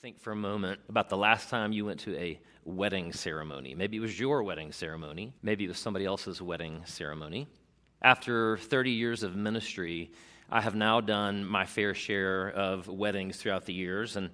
Think for a moment about the last time you went to a wedding ceremony. Maybe it was your wedding ceremony. Maybe it was somebody else's wedding ceremony. After 30 years of ministry, I have now done my fair share of weddings throughout the years, and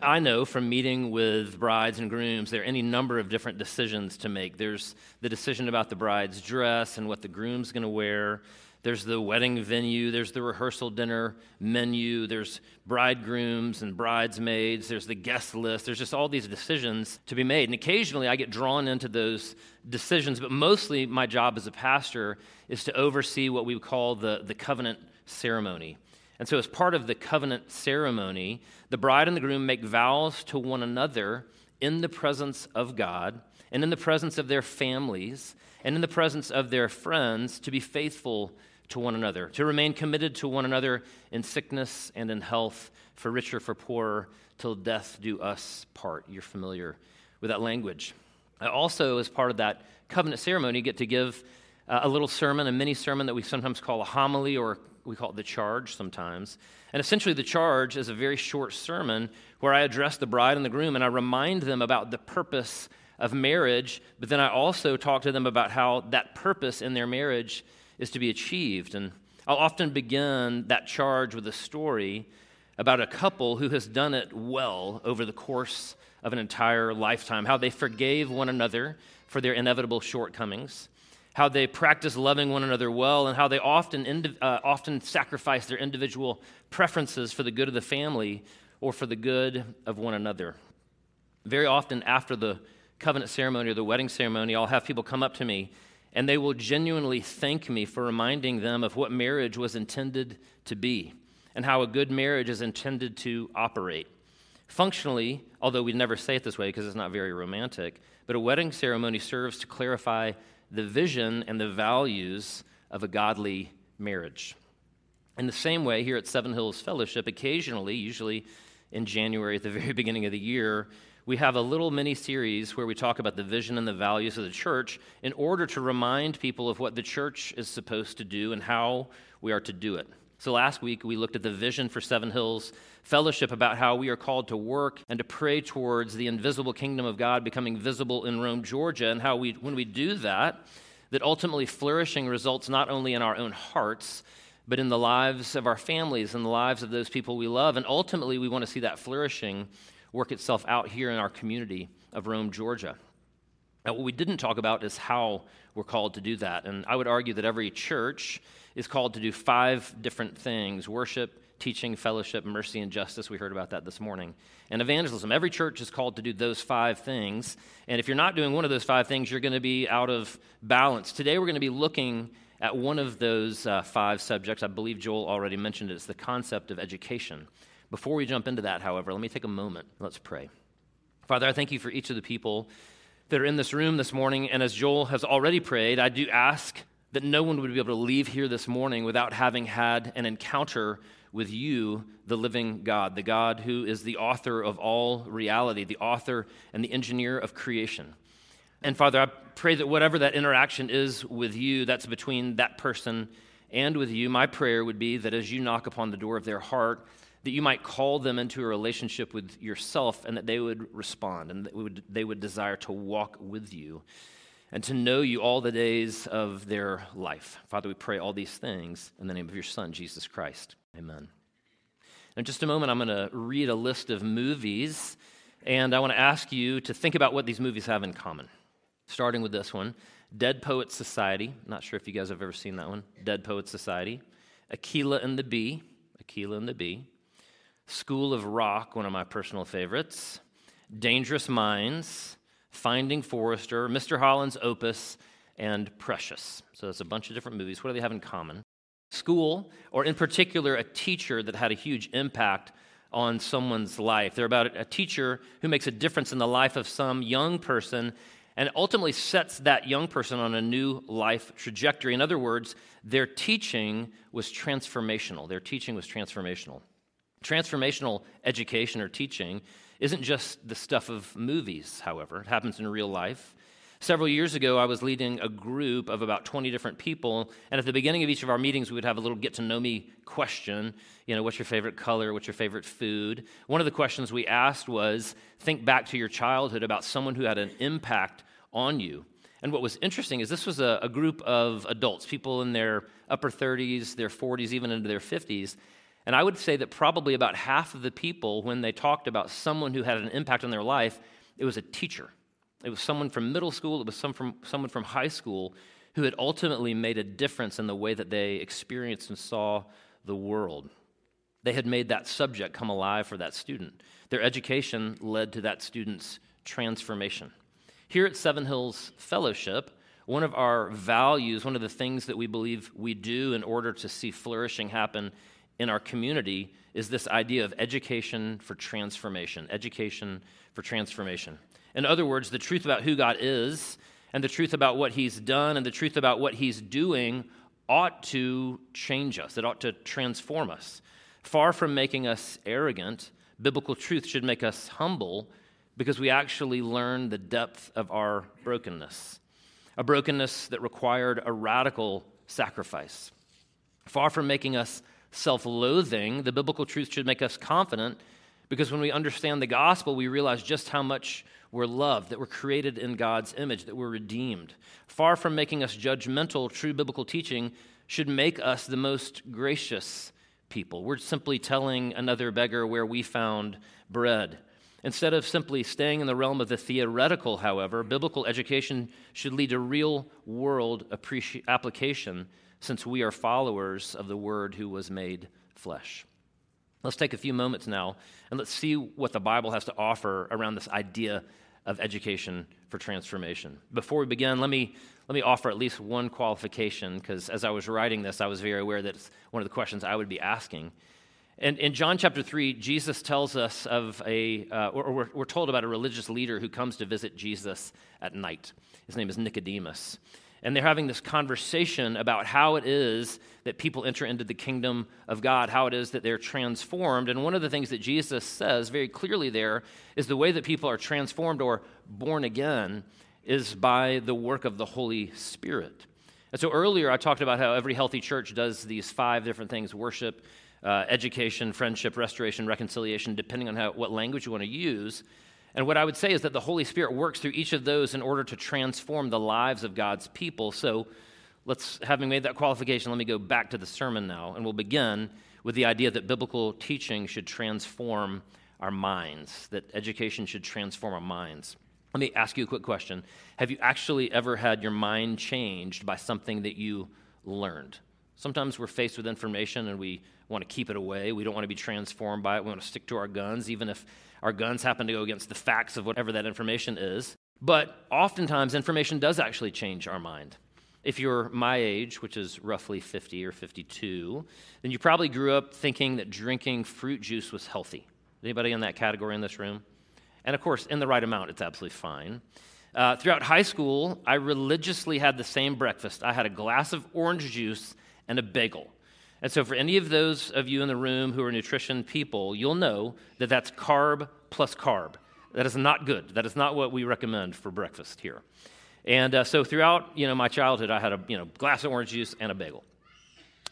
I know from meeting with brides and grooms, there are any number of different decisions to make. There's the decision about the bride's dress and what the groom's going to wear. There's the wedding venue. There's the rehearsal dinner menu. There's bridegrooms and bridesmaids. There's the guest list. There's just all these decisions to be made. And occasionally I get drawn into those decisions, but mostly my job as a pastor is to oversee what we would call the covenant ceremony. And so as part of the covenant ceremony, the bride and the groom make vows to one another in the presence of God and in the presence of their families and in the presence of their friends to be faithful to one another, to remain committed to one another in sickness and in health, for richer, for poorer, till death do us part. You're familiar with that language. I also, as part of that covenant ceremony, get to give a little sermon, a mini sermon that we sometimes call a homily, or we call it the charge sometimes. And essentially the charge is a very short sermon where I address the bride and the groom and I remind them about the purpose of marriage, but then I also talk to them about how that purpose in their marriage is to be achieved. And I'll often begin that charge with a story about a couple who has done it well over the course of an entire lifetime, how they forgave one another for their inevitable shortcomings, how they practice loving one another well, and how they often sacrifice their individual preferences for the good of the family or for the good of one another. Very often after the covenant ceremony or the wedding ceremony, I'll have people come up to me, and they will genuinely thank me for reminding them of what marriage was intended to be and how a good marriage is intended to operate. Functionally, although we never say it this way because it's not very romantic, but a wedding ceremony serves to clarify the vision and the values of a godly marriage. In the same way, here at Seven Hills Fellowship, occasionally, usually in January at the very beginning of the year, we have a little mini-series where we talk about the vision and the values of the church in order to remind people of what the church is supposed to do and how we are to do it. So last week, we looked at the vision for Seven Hills Fellowship about how we are called to work and to pray towards the invisible kingdom of God becoming visible in Rome, Georgia, and how we, when we do that, that ultimately flourishing results not only in our own hearts, but in the lives of our families and the lives of those people we love. And ultimately, we want to see that flourishing work itself out here in our community of Rome, Georgia. Now, what we didn't talk about is how we're called to do that. And I would argue that every church is called to do 5 different things: worship, teaching, fellowship, mercy, and justice. We heard about that this morning. And evangelism. Every church is called to do those 5 things. And if you're not doing one of those 5 things, you're going to be out of balance. Today, we're going to be looking at one of those 5 subjects. I believe Joel already mentioned it. It's the concept of education. Before we jump into that, however, let me take a moment. Let's pray. Father, I thank you for each of the people that are in this room this morning, and as Joel has already prayed, I do ask that no one would be able to leave here this morning without having had an encounter with you, the living God, the God who is the author of all reality, the author and the engineer of creation. And Father, I pray that whatever that interaction is with you, that's between that person and with you, my prayer would be that as you knock upon the door of their heart, that you might call them into a relationship with yourself, and that they would respond, and that they would desire to walk with you and to know you all the days of their life. Father, we pray all these things in the name of your Son, Jesus Christ. Amen. In just a moment, I'm going to read a list of movies, and I want to ask you to think about what these movies have in common, starting with this one, Dead Poets Society. Not sure if you guys have ever seen that one, Dead Poets Society. Akeela and the Bee. School of Rock, one of my personal favorites, Dangerous Minds, Finding Forrester, Mr. Holland's Opus, and Precious. So that's a bunch of different movies. What do they have in common? School, or in particular, a teacher that had a huge impact on someone's life. They're about a teacher who makes a difference in the life of some young person and ultimately sets that young person on a new life trajectory. In other words, their teaching was transformational. Transformational education or teaching isn't just the stuff of movies, however. It happens in real life. Several years ago, I was leading a group of about 20 different people, and at the beginning of each of our meetings, we would have a little get-to-know-me question. You know, what's your favorite color? What's your favorite food? One of the questions we asked was, think back to your childhood about someone who had an impact on you. And what was interesting is this was a group of adults, people in their upper 30s, their 40s, even into their 50s. And I would say that probably about half of the people, when they talked about someone who had an impact on their life, it was a teacher. It was someone from middle school, it was someone from high school who had ultimately made a difference in the way that they experienced and saw the world. They had made that subject come alive for that student. Their education led to that student's transformation. Here at Seven Hills Fellowship, one of our values, one of the things that we believe we do in order to see flourishing happen in our community is this idea of education for transformation, education for transformation. In other words, the truth about who God is and the truth about what he's done and the truth about what he's doing ought to change us. It ought to transform us. Far from making us arrogant, biblical truth should make us humble, because we actually learn the depth of our brokenness, a brokenness that required a radical sacrifice. Far from making us self-loathing, the biblical truth should make us confident, because when we understand the gospel, we realize just how much we're loved, that we're created in God's image, that we're redeemed. Far from making us judgmental, true biblical teaching should make us the most gracious people. We're simply telling another beggar where we found bread. Instead of simply staying in the realm of the theoretical, however, biblical education should lead to real-world application, since we are followers of the Word who was made flesh. Let's take a few moments now, and let's see what the Bible has to offer around this idea of education for transformation. Before we begin, let me offer at least one qualification, because as I was writing this, I was very aware that it's one of the questions I would be asking. And in John chapter 3, Jesus tells us of we're told about a religious leader who comes to visit Jesus at night. His name is Nicodemus. And they're having this conversation about how it is that people enter into the kingdom of God, how it is that they're transformed. And one of the things that Jesus says very clearly there is the way that people are transformed or born again is by the work of the Holy Spirit. And so earlier I talked about how every healthy church does these 5 different things: worship, education, friendship, restoration, reconciliation, depending on what language you want to use. And what I would say is that the Holy Spirit works through each of those in order to transform the lives of God's people. So having made that qualification, let me go back to the sermon now, and we'll begin with the idea that biblical teaching should transform our minds, that education should transform our minds. Let me ask you a quick question. Have you actually ever had your mind changed by something that you learned? Sometimes we're faced with information and we want to keep it away. We don't want to be transformed by it. We want to stick to our guns, even if our guns happen to go against the facts of whatever that information is. But oftentimes, information does actually change our mind. If you're my age, which is roughly 50 or 52, then you probably grew up thinking that drinking fruit juice was healthy. Anybody in that category in this room? And of course, in the right amount, it's absolutely fine. Throughout high school, I religiously had the same breakfast. I had a glass of orange juice and a bagel. And so for any of those of you in the room who are nutrition people, you'll know that that's carb plus carb. That is not good. That is not what we recommend for breakfast here. And so throughout, my childhood, I had a glass of orange juice and a bagel.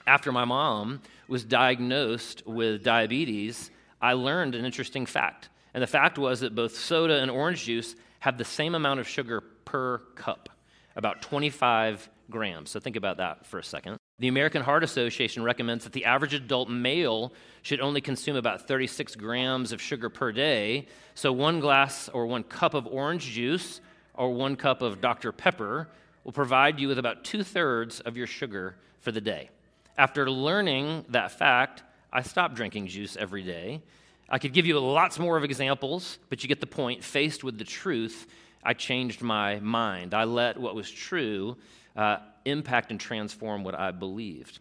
After my mom was diagnosed with diabetes, I learned an interesting fact. And the fact was that both soda and orange juice have the same amount of sugar per cup, about 25 grams. So think about that for a second. The American Heart Association recommends that the average adult male should only consume about 36 grams of sugar per day. So one glass or one cup of orange juice or one cup of Dr. Pepper will provide you with about 2/3 of your sugar for the day. After learning that fact, I stopped drinking juice every day. I could give you lots more of examples, but you get the point. Faced with the truth, I changed my mind. I let what was true impact and transform what I believed.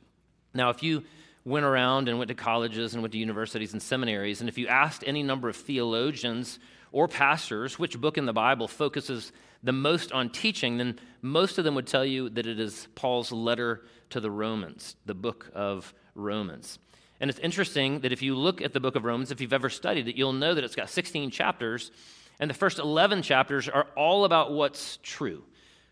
Now, if you went around and went to colleges and went to universities and seminaries, and if you asked any number of theologians or pastors which book in the Bible focuses the most on teaching, then most of them would tell you that it is Paul's letter to the Romans, the book of Romans. And it's interesting that if you look at the book of Romans, if you've ever studied it, you'll know that it's got 16 chapters, and the first 11 chapters are all about what's true.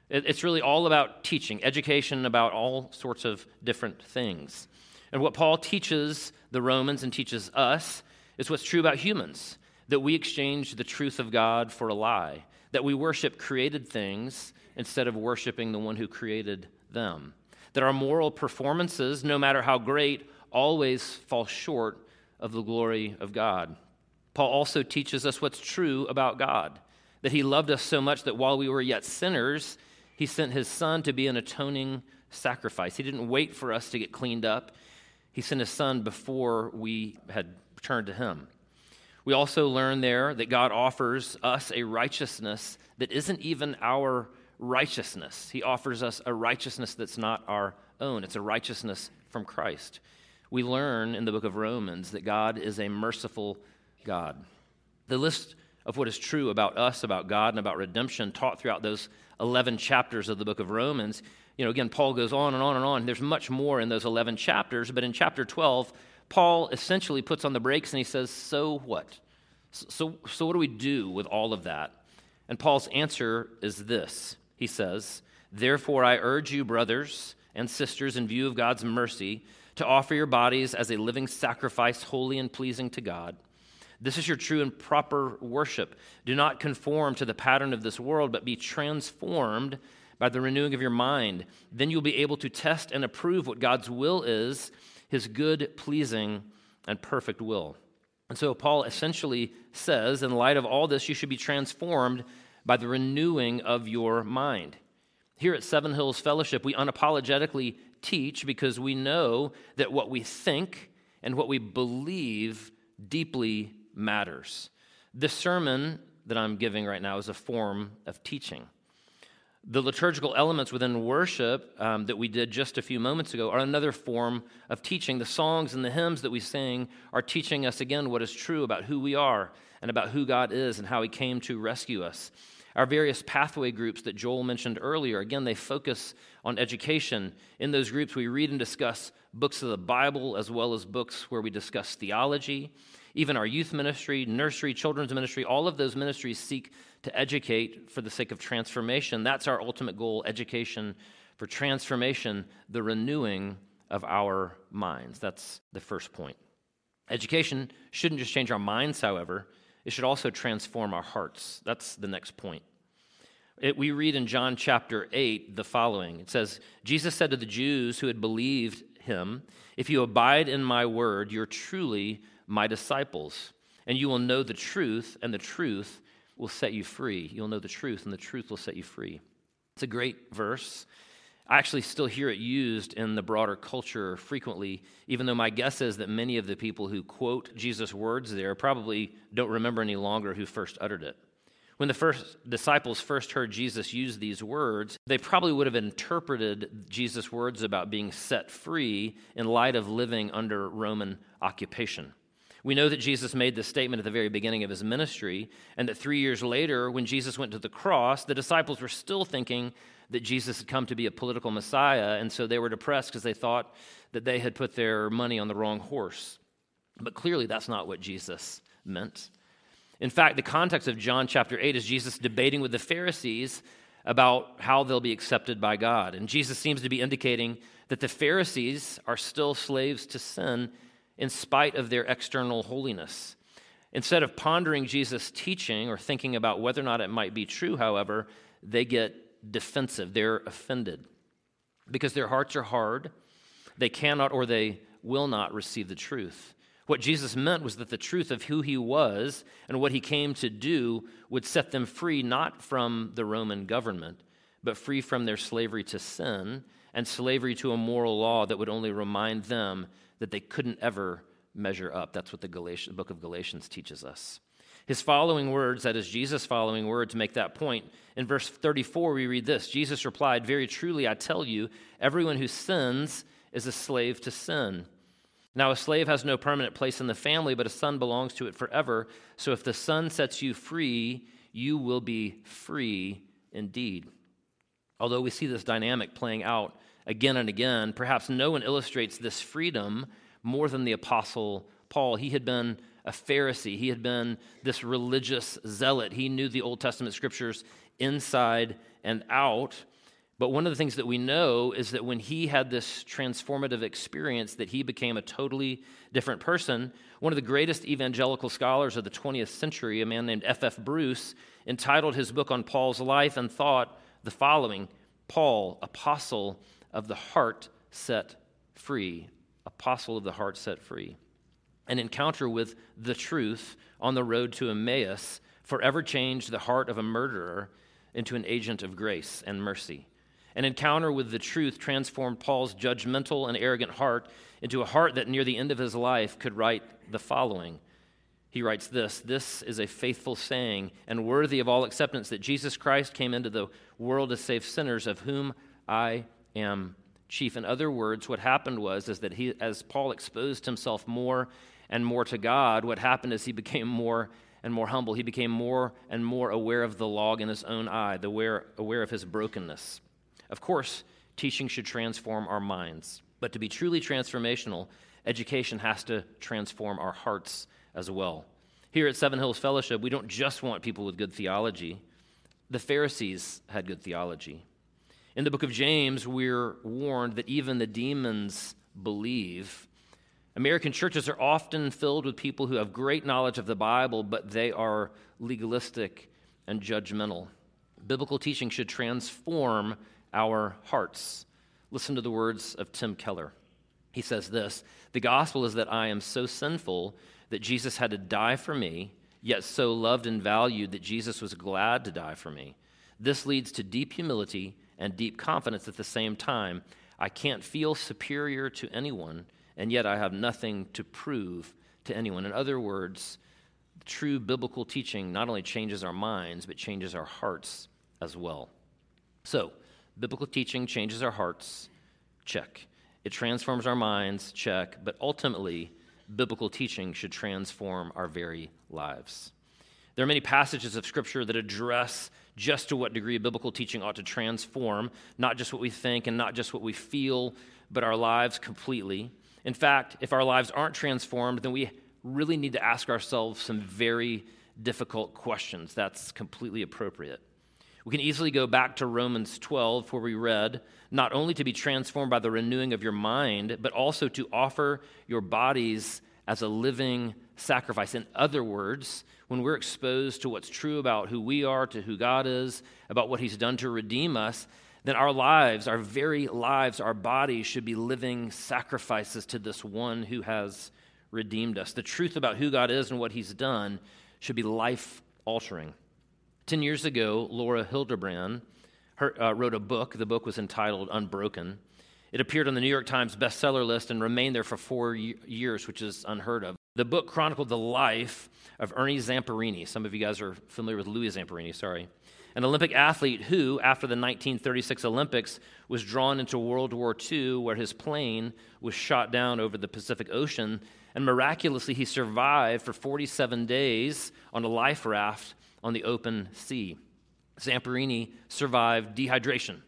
It's really all about teaching, education about all sorts of different things. And what Paul teaches the Romans and teaches us is what's true about humans, that we exchange the truth of God for a lie, that we worship created things instead of worshiping the one who created them, that our moral performances, no matter how great, always fall short of the glory of God. Paul also teaches us what's true about God, that he loved us so much that while we were yet sinners, he sent his son to be an atoning sacrifice. He didn't wait for us to get cleaned up. He sent his son before we had turned to him. We also learn there that God offers us a righteousness that isn't even our righteousness. He offers us a righteousness that's not our own. It's a righteousness from Christ. We learn in the book of Romans that God is a merciful God. The list of what is true about us, about God, and about redemption taught throughout those 11 chapters of the book of Romans, again, Paul goes on and on and on. There's much more in those 11 chapters, but in chapter 12, Paul essentially puts on the brakes and he says, so what? So what do we do with all of that? And Paul's answer is this. He says, therefore I urge you, brothers and sisters, in view of God's mercy, to offer your bodies as a living sacrifice, holy and pleasing to God. This is your true and proper worship. Do not conform to the pattern of this world, but be transformed by the renewing of your mind. Then you'll be able to test and approve what God's will is, his good, pleasing, and perfect will. And so Paul essentially says, in light of all this, you should be transformed by the renewing of your mind. Here at Seven Hills Fellowship, we unapologetically teach because we know that what we think and what we believe deeply matters. This sermon that I'm giving right now is a form of teaching. The liturgical elements within worship that we did just a few moments ago are another form of teaching. The songs and the hymns that we sing are teaching us again what is true about who we are and about who God is and how he came to rescue us. Our various pathway groups that Joel mentioned earlier, again, they focus on education. In those groups, we read and discuss books of the Bible as well as books where we discuss theology. Even our youth ministry, nursery, children's ministry, all of those ministries seek to educate for the sake of transformation. That's our ultimate goal, education for transformation, the renewing of our minds. That's the first point. Education shouldn't just change our minds, however. It should also transform our hearts. That's the next point. We read in John chapter 8 the following. It says, Jesus said to the Jews who had believed him, if you abide in my word, you're truly my disciples, and you will know the truth, and the truth will set you free. You'll know the truth, and the truth will set you free. It's a great verse. I actually still hear it used in the broader culture frequently, even though my guess is that many of the people who quote Jesus' words there probably don't remember any longer who first uttered it. When the first disciples first heard Jesus use these words, they probably would have interpreted Jesus' words about being set free in light of living under Roman occupation. We know that Jesus made this statement at the very beginning of his ministry, and that 3 years later, when Jesus went to the cross, the disciples were still thinking that Jesus had come to be a political messiah, and so they were depressed because they thought that they had put their money on the wrong horse. But clearly, that's not what Jesus meant. In fact, the context of John chapter 8 is Jesus debating with the Pharisees about how they'll be accepted by God, and Jesus seems to be indicating that the Pharisees are still slaves to sin in spite of their external holiness. Instead of pondering Jesus' teaching or thinking about whether or not it might be true, however, they get defensive. They're offended because their hearts are hard. They cannot or they will not receive the truth. What Jesus meant was that the truth of who he was and what he came to do would set them free not from the Roman government, but free from their slavery to sin and slavery to a moral law that would only remind them that they couldn't ever measure up. That's what the book of Galatians teaches us. His following words, that is Jesus' following words, make that point. In verse 34, we read this, Jesus replied, very truly I tell you, everyone who sins is a slave to sin. Now a slave has no permanent place in the family, but a son belongs to it forever. So if the son sets you free, you will be free indeed. Although we see this dynamic playing out again and again, perhaps no one illustrates this freedom more than the Apostle Paul. He had been a Pharisee. He had been this religious zealot. He knew the Old Testament scriptures inside and out, But one of the things that we know is that when he had this transformative experience, that he became a totally different person. One of the greatest evangelical scholars of the 20th century, a man named F.F. Bruce, entitled his book on Paul's life and thought the following: Paul, apostle of the heart set free. Apostle of the heart set free. An encounter with the truth on the road to Emmaus forever changed the heart of a murderer into an agent of grace and mercy. An encounter with the truth transformed Paul's judgmental and arrogant heart into a heart that near the end of his life could write the following. He writes this: "This is a faithful saying and worthy of all acceptance, that Jesus Christ came into the world to save sinners, of whom I am chief." In other words, what happened was is that as Paul exposed himself more and more to God, what happened is he became more and more humble. He became more and more aware of the log in his own eye, aware of his brokenness. Of course, teaching should transform our minds, but to be truly transformational, education has to transform our hearts as well. Here at Seven Hills Fellowship, we don't just want people with good theology. The Pharisees had good theology. In the book of James, we're warned that even the demons believe. American churches are often filled with people who have great knowledge of the Bible, but they are legalistic and judgmental. Biblical teaching should transform our hearts. Listen to the words of Tim Keller. He says this: "The gospel is that I am so sinful that Jesus had to die for me, yet so loved and valued that Jesus was glad to die for me. This leads to deep humility and deep confidence at the same time. I can't feel superior to anyone, and yet I have nothing to prove to anyone." In other words, true biblical teaching not only changes our minds, but changes our hearts as well. So, biblical teaching changes our hearts, check. It transforms our minds, check. But ultimately, biblical teaching should transform our very lives. There are many passages of Scripture that address just to what degree biblical teaching ought to transform, not just what we think and not just what we feel, but our lives completely. In fact, if our lives aren't transformed, then we really need to ask ourselves some very difficult questions. That's completely appropriate. We can easily go back to Romans 12, where we read, "Not only to be transformed by the renewing of your mind, but also to offer your bodies as a living sacrifice." In other words, when we're exposed to what's true about who we are, to who God is, about what He's done to redeem us, then our lives, our very lives, our bodies should be living sacrifices to this one who has redeemed us. The truth about who God is and what He's done should be life-altering. 10 years ago, Laura Hildebrand wrote a book. The book was entitled Unbroken. It appeared on the New York Times bestseller list and remained there for 4 years, which is unheard of. The book chronicled the life of Ernie Zamperini. Some of you guys are familiar with Louis Zamperini, an Olympic athlete who, after the 1936 Olympics, was drawn into World War II, where his plane was shot down over the Pacific Ocean, and miraculously he survived for 47 days on a life raft on the open sea. Zamperini survived dehydration,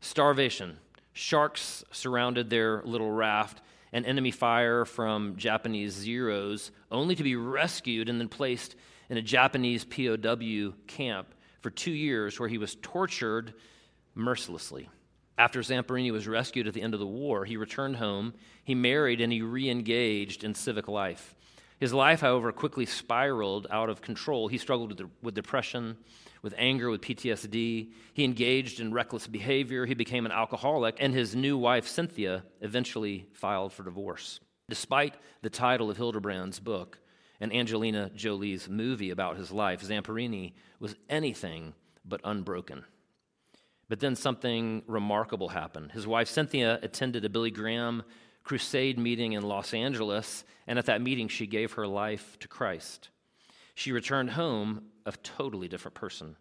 starvation, sharks surrounded their little raft, and enemy fire from Japanese Zeros, only to be rescued and then placed in a Japanese POW camp for 2 years, where he was tortured mercilessly. After Zamperini was rescued at the end of the war, he returned home, he married, and he re-engaged in civic life. His life, however, quickly spiraled out of control. He struggled with depression, with anger, with PTSD. He engaged in reckless behavior. He became an alcoholic, and his new wife, Cynthia, eventually filed for divorce. Despite the title of Hildebrand's book and Angelina Jolie's movie about his life, Zamperini was anything but unbroken. But then something remarkable happened. His wife Cynthia attended a Billy Graham crusade meeting in Los Angeles, and at that meeting she gave her life to Christ. She returned home a totally different person.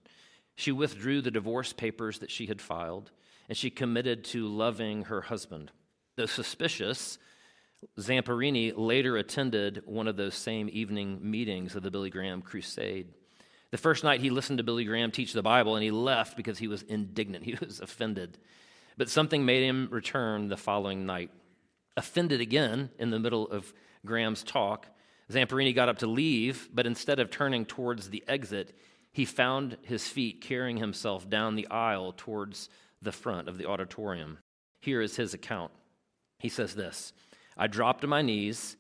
She withdrew the divorce papers that she had filed, and she committed to loving her husband. Though suspicious, Zamperini later attended one of those same evening meetings of the Billy Graham crusade. The first night he listened to Billy Graham teach the Bible, and he left because he was indignant. He was offended. But something made him return the following night. Offended again in the middle of Graham's talk, Zamperini got up to leave, but instead of turning towards the exit, he found his feet carrying himself down the aisle towards the front of the auditorium. Here is his account. He says this, "I dropped to my knees,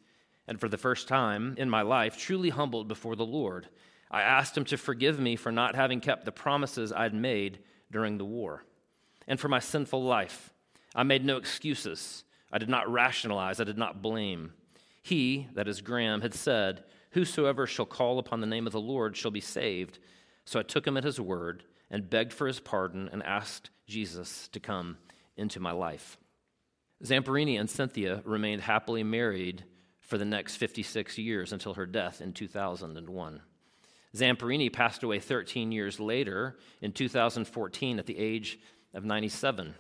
and for the first time in my life, truly humbled before the Lord. I asked him to forgive me for not having kept the promises I'd made during the war, and for my sinful life. I made no excuses. I did not rationalize. I did not blame. He, that is Graham, had said, 'Whosoever shall call upon the name of the Lord shall be saved.' So I took him at his word and begged for his pardon and asked Jesus to come into my life." Zamperini and Cynthia remained happily married for the next 56 years until her death in 2001. Zamperini passed away 13 years later in 2014 at the age of 97.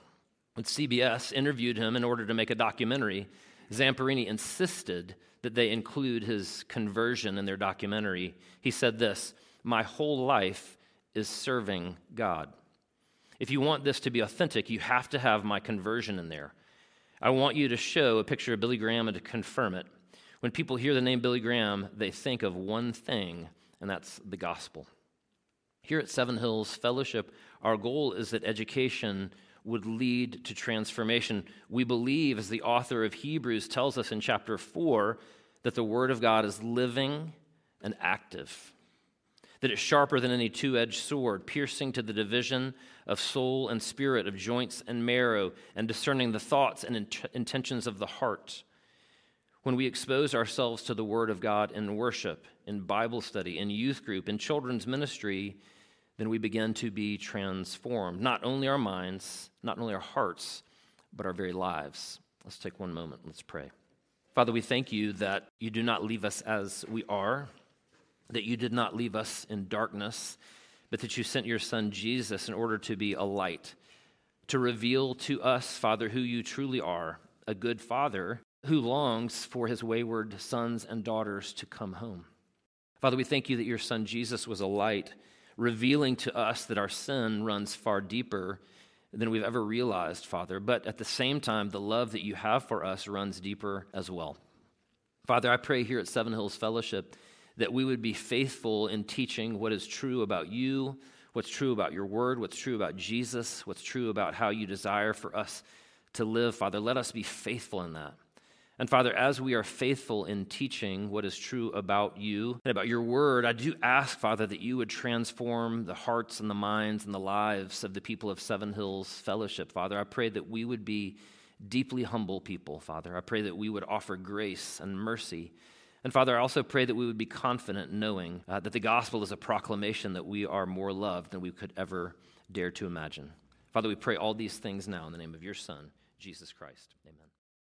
When CBS interviewed him in order to make a documentary, Zamperini insisted that they include his conversion in their documentary. He said this, "My whole life is serving God. If you want this to be authentic, you have to have my conversion in there. I want you to show a picture of Billy Graham and to confirm it. When people hear the name Billy Graham, they think of one thing, and that's the gospel." Here at Seven Hills Fellowship, our goal is that education would lead to transformation. We believe, as the author of Hebrews tells us in chapter 4, that the Word of God is living and active, that it's sharper than any two-edged sword, piercing to the division of soul and spirit, of joints and marrow, and discerning the thoughts and intentions of the heart. When we expose ourselves to the Word of God in worship, in Bible study, in youth group, in children's ministry, then we begin to be transformed, not only our minds, not only our hearts, but our very lives. Let's take one moment. Let's pray. Father, we thank you that you do not leave us as we are, that you did not leave us in darkness, but that you sent your Son Jesus in order to be a light, to reveal to us, Father, who you truly are, a good Father who longs for his wayward sons and daughters to come home. Father, we thank you that your Son Jesus was a light, revealing to us that our sin runs far deeper than we've ever realized, Father, but at the same time, the love that you have for us runs deeper as well. Father, I pray here at Seven Hills Fellowship that we would be faithful in teaching what is true about you, what's true about your word, what's true about Jesus, what's true about how you desire for us to live, Father. Let us be faithful in that. And Father, as we are faithful in teaching what is true about you and about your word, I do ask, Father, that you would transform the hearts and the minds and the lives of the people of Seven Hills Fellowship, Father. I pray that we would be deeply humble people, Father. I pray that we would offer grace and mercy. And Father, I also pray that we would be confident knowing that the gospel is a proclamation that we are more loved than we could ever dare to imagine. Father, we pray all these things now in the name of your Son, Jesus Christ. Amen.